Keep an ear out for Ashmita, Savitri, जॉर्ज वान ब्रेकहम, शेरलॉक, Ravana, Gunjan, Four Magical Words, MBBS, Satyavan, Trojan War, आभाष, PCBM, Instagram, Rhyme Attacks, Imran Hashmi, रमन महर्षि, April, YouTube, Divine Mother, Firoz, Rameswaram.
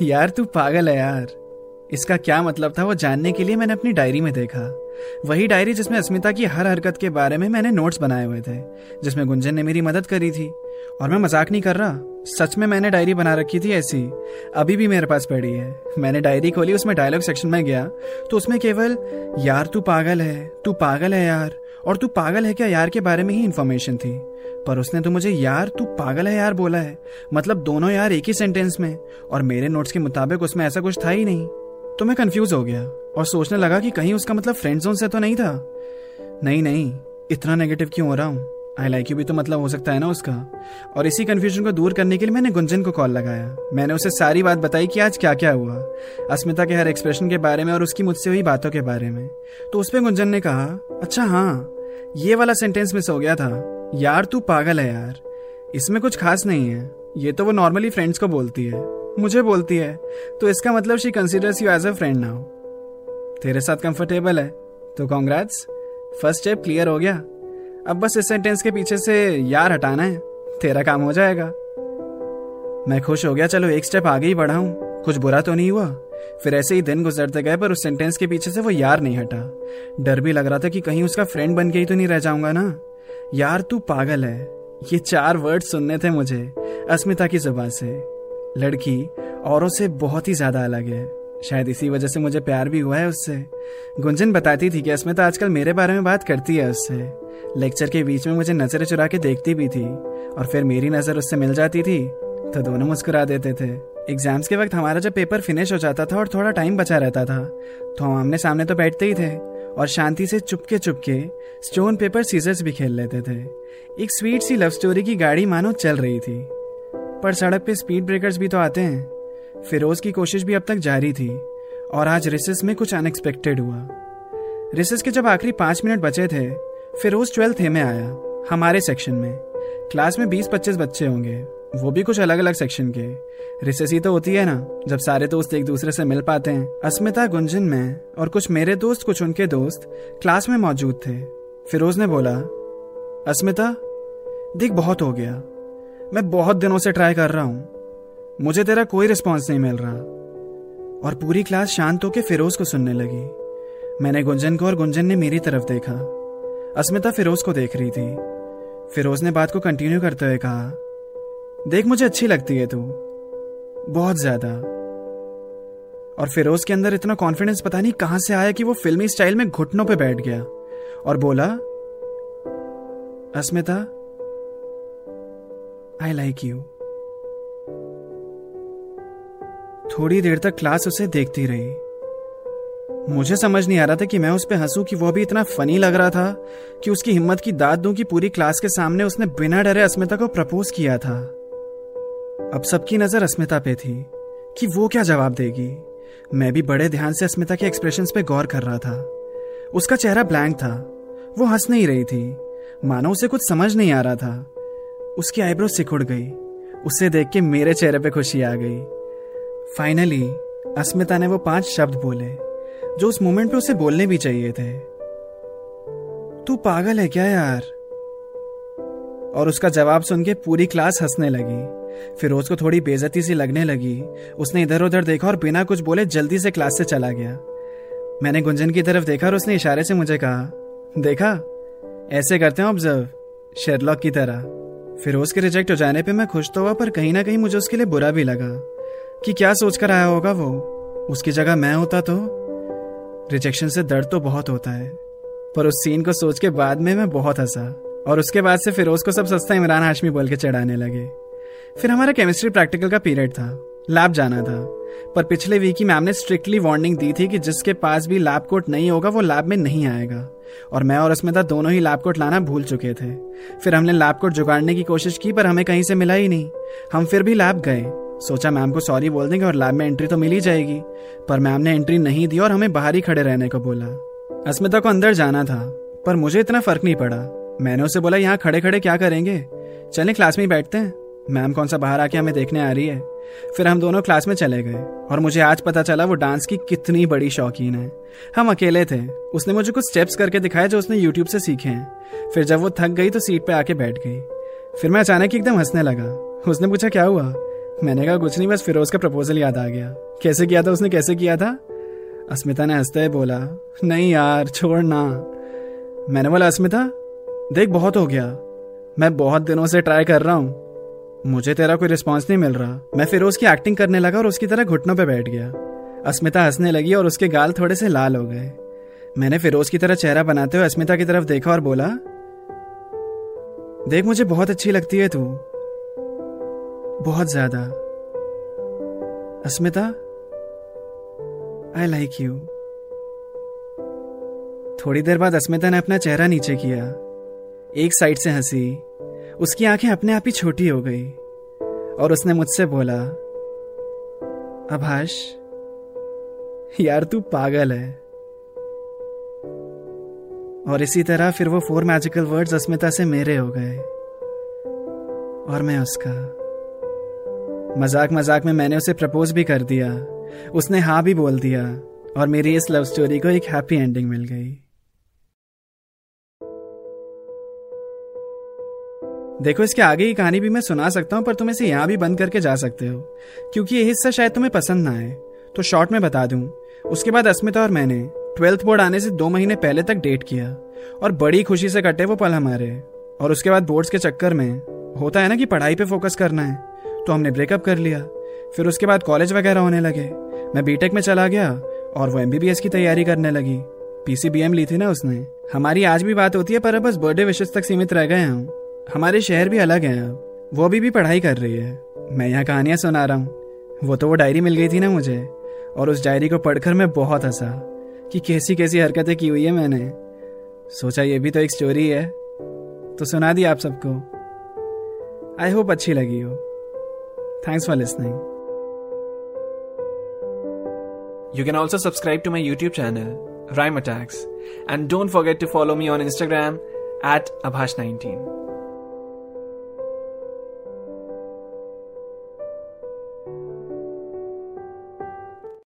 यार तू पागल है यार। इसका क्या मतलब था वो जानने के लिए मैंने अपनी डायरी में देखा, वही डायरी जिसमें अस्मिता की हर हरकत के बारे में मैंने नोट्स बनाए हुए थे, जिसमें गुंजन ने मेरी मदद करी थी। और मैं मजाक नहीं कर रहा, सच में मैंने डायरी बना रखी थी, ऐसी अभी भी मेरे पास पड़ी है। मैंने डायरी खोली, उसमें डायलॉग सेक्शन में गया तो उसमें केवल यार तू पागल है, तू पागल है यार और तू पागल है क्या यार के बारे में ही इन्फॉर्मेशन थी। पर उसने तो मुझे यार तू पागल है यार बोला है, मतलब दोनों यार एक ही सेंटेंस में, और मेरे नोट्स के मुताबिक उसमें ऐसा कुछ था ही नहीं। तो मैं कंफ्यूज हो गया और सोचने लगा कि कहीं उसका मतलब फ्रेंड जोन से तो नहीं था। नहीं, इतना नेगेटिव क्यों हो रहा हूँ, आई लाइक यू भी तो मतलब हो सकता है ना उसका। और इसी कन्फ्यूजन को दूर करने के लिए मैंने गुंजन को कॉल लगाया। मैंने उसे सारी बात बताई कि आज क्या क्या हुआ, अस्मिता के हर एक्सप्रेशन के बारे में और उसकी मुझसे हुई बातों के बारे में। तो उस पर गुंजन ने कहा, अच्छा हाँ ये वाला सेंटेंस मिस हो गया था, यार तू पागल है यार, इसमें कुछ खास नहीं है, ये तो वो नॉर्मली फ्रेंड्स को बोलती है, मुझे बोलती है, तो इसका मतलब she considers you as a friend now, तेरे साथ कंफर्टेबल है तो कॉन्ग्रेट्स, फर्स्ट स्टेप क्लियर हो गया। अब बस इस सेंटेंस के पीछे से यार हटाना है, तेरा काम हो जाएगा। मैं खुश हो गया, चलो एक स्टेप आगे ही बढ़ा हूं, कुछ बुरा तो नहीं हुआ। फिर ऐसे ही दिन गुजरते गए पर उस सेंटेंस के पीछे से वो यार नहीं हटा। डर भी लग रहा था कि कहीं उसका फ्रेंड बन के ही तो नहीं रह जाऊंगा ना। यार तू पागल है, ये 4 वर्ड सुनने थे मुझे अस्मिता की जुबान से। लड़की औरों से बहुत ही ज्यादा अलग है, शायद इसी वजह से मुझे प्यार भी हुआ है उससे। गुंजन बताती थी कि अस्मिता आजकल मेरे बारे में बात करती है उससे। लेक्चर के बीच में मुझे नजरें चुरा के देखती भी थी और फिर मेरी नजर उससे मिल जाती थी तो दोनों मुस्कुरा देते थे। एग्जाम्स के वक्त हमारा जब पेपर फिनिश हो जाता था और थोड़ा टाइम बचा रहता था तो हम आमने सामने तो बैठते ही थे और शांति से Chupke Chupke stone paper seizures भी खेल लेते थे। एक स्वीट सी लव स्टोरी की गाड़ी मानो चल रही थी। पर सड़क पे स्पीड ब्रेकर्स भी तो आते हैं। फिरोज की कोशिश भी अब तक जारी थी और आज रिसेस में कुछ अनएक्सपेक्टेड हुआ। रिसेस के जब आखिरी 5 मिनट बचे थे, फिरोज 12th A में आया, हमारे सेक्शन में। क्लास में 20-25 बच्चे होंगे, वो भी कुछ अलग अलग सेक्शन के। रिसेस ही तो होती है ना जब सारे दोस्त एक दूसरे से मिल पाते हैं। अस्मिता, गुंजन, में और कुछ मेरे दोस्त कुछ उनके दोस्त क्लास में मौजूद थे। फिरोज ने बोला, अस्मिता देख बहुत हो गया, मैं बहुत दिनों से ट्राई कर रहा हूँ, मुझे तेरा कोई रिस्पॉन्स नहीं मिल रहा। और पूरी क्लास शांत होकर फिरोज को सुनने लगी। मैंने गुंजन को और गुंजन ने मेरी तरफ देखा। अस्मिता फिरोज को देख रही थी। फिरोज ने बात को कंटिन्यू करते हुए कहा, देख मुझे अच्छी लगती है तू, बहुत ज्यादा। और फिरोज के अंदर इतना कॉन्फिडेंस पता नहीं कहां से आया कि वो फिल्मी स्टाइल में घुटनों पर बैठ गया और बोला, अस्मिता आई लाइक यू। थोड़ी देर तक क्लास उसे देखती रही। मुझे समझ नहीं आ रहा था कि मैं उस पे हंसूं कि वो भी इतना फनी लग रहा था कि उसकी हिम्मत की दाद दूं कि पूरी क्लास के सामने उसने बिना डरे अस्मिता को प्रपोज किया था। अब सबकी नजर अस्मिता पे थी कि वो क्या जवाब देगी। मैं भी बड़े ध्यान से अस्मिता के एक्सप्रेशंस पे गौर कर रहा था। उसका चेहरा ब्लैंक था, वो हंस नहीं रही थी, मानो उसे कुछ समझ नहीं आ रहा था। उसकी आईब्रो सिकुड़ गई, उसे देख के मेरे चेहरे पे खुशी आ गई। फाइनली अस्मिता ने वो 5 शब्द बोले जो उस मोमेंट पे उसे बोलने भी चाहिए थे, तू पागल है क्या यार। और उसका जवाब सुन के पूरी क्लास हंसने लगी। फिरोज को थोड़ी बेइज्जती सी लगने लगी। उसने इधर उधर देखा और बिना कुछ बोले जल्दी से क्लास से चला गया। मैंने गुंजन की तरफ देखा और उसने इशारे से मुझे कहा, देखा ऐसे करते हो ऑब्जर्व, शेरलॉक की तरह। फिरोज के रिजेक्ट हो जाने पर मैं खुश तो हुआ पर कहीं ना कहीं मुझे उसके लिए बुरा भी लगा कि क्या सोचकर आया होगा वो। उसकी जगह मैं होता तो। रिजेक्शन से दर्द तो बहुत होता है पर उस सीन को सोच के बाद में मैं बहुत हंसा और उसके बाद से फिरोज को सब सस्ता इमरान हाशमी बोल के चढ़ाने लगे। फिर हमारा केमिस्ट्री प्रैक्टिकल का पीरियड था, लैब जाना था। पर पिछले वीक ही मैम ने स्ट्रिक्टली वार्निंग दी थी कि जिसके पास भी लैब कोट नहीं होगा वो लैब में नहीं आएगा। और मैं और अस्मिता दोनों ही लैब कोट लाना भूल चुके थे। फिर हमने लैब कोट जुगाड़ने की कोशिश की पर हमें कहीं से मिला ही नहीं। हम फिर भी लैब गए, सोचा मैम को सॉरी बोल देंगे और लैब में एंट्री तो मिल ही जाएगी। पर मैम ने एंट्री नहीं दी और हमें बाहर ही खड़े रहने को बोला। अस्मिता को अंदर जाना था पर मुझे इतना फर्क नहीं पड़ा। मैंने उसे बोला, यहाँ खड़े खड़े क्या करेंगे, चलें क्लास में ही बैठते हैं, मैम कौन सा बाहर आके हमें देखने आ रही है। फिर हम दोनों क्लास में चले गए और मुझे आज पता चला वो डांस की कितनी बड़ी शौकीन है। हम अकेले थे, उसने मुझे कुछ स्टेप्स करके दिखाए जो उसने यूट्यूब से सीखे हैं। फिर जब वो थक गई तो सीट पर आके बैठ गई। फिर मैं अचानक एकदम हंसने लगा। उसने पूछा क्या हुआ, मैंने कहा कुछ नहीं, बस फिरोज का प्रपोजल याद आ गया। कैसे किया था उसने, कैसे किया था? अस्मिता ने हंसते हुए बोला, नहीं यार छोड़ ना। मैंने बोला, अस्मिता देख बहुत हो गया, मैं बहुत दिनों से ट्राई कर रहा हूँ, मुझे तेरा कोई रिस्पॉन्स नहीं मिल रहा। मैं फिरोज की एक्टिंग करने लगा और उसकी तरह घुटनों पर बैठ गया। अस्मिता हंसने लगी और उसके गाल थोड़े से लाल हो गए। मैंने फिरोज की तरह चेहरा बनाते हुए अस्मिता की तरफ देखा और बोला, देख मुझे बहुत अच्छी लगती है तू, बहुत ज्यादा। Asmita I like you. थोड़ी देर बाद अस्मिता ने अपना चेहरा नीचे किया, एक साइड से हंसी, उसकी आंखें अपने आप ही छोटी हो गई और उसने मुझसे बोला, आभाष यार तू पागल है। और इसी तरह फिर वो 4 मैजिकल वर्ड्स अस्मिता से मेरे हो गए और मैं उसका। मजाक मजाक में मैंने उसे प्रपोज भी कर दिया, उसने हाँ भी बोल दिया और मेरी इस लव स्टोरी को एक हैप्पी एंडिंग मिल गई। देखो इसके आगे की कहानी भी मैं सुना सकता हूँ, पर तुम इसे यहाँ भी बंद करके जा सकते हो क्योंकि ये हिस्सा शायद तुम्हें पसंद ना आए। तो शॉर्ट में बता दूं, उसके बाद अस्मिता और मैंने 12th बोर्ड आने से 2 महीने पहले तक डेट किया और बड़ी खुशी से कटे वो पल हमारे। और उसके बाद बोर्ड्स के चक्कर में होता है ना कि पढ़ाई पे फोकस करना है, तो हमने ब्रेकअप कर लिया। फिर उसके बाद कॉलेज वगैरह होने लगे, मैं बीटेक में चला गया और वो MBBS की तैयारी करने लगी। PCBM ली थी ना उसने। हमारी आज भी बात होती है पर अब बस बर्थडे विशेष तक सीमित रह गए हम। हमारे शहर भी अलग हैं अब, वो अभी भी पढ़ाई कर रही है, मैं यहाँ कहानियाँ सुना रहा हूँ। वो डायरी मिल गई थी ना मुझे और उस डायरी को पढ़कर मैं बहुत हंसा कि कैसी कैसी हरकतें की हुई है मैंने। सोचा ये भी तो एक स्टोरी है, तो सुना दी आप सबको। आई होप अच्छी लगी हो। Thanks for listening. You can also subscribe to my YouTube channel Rhyme Attacks and don't forget to follow me on Instagram @abhash19.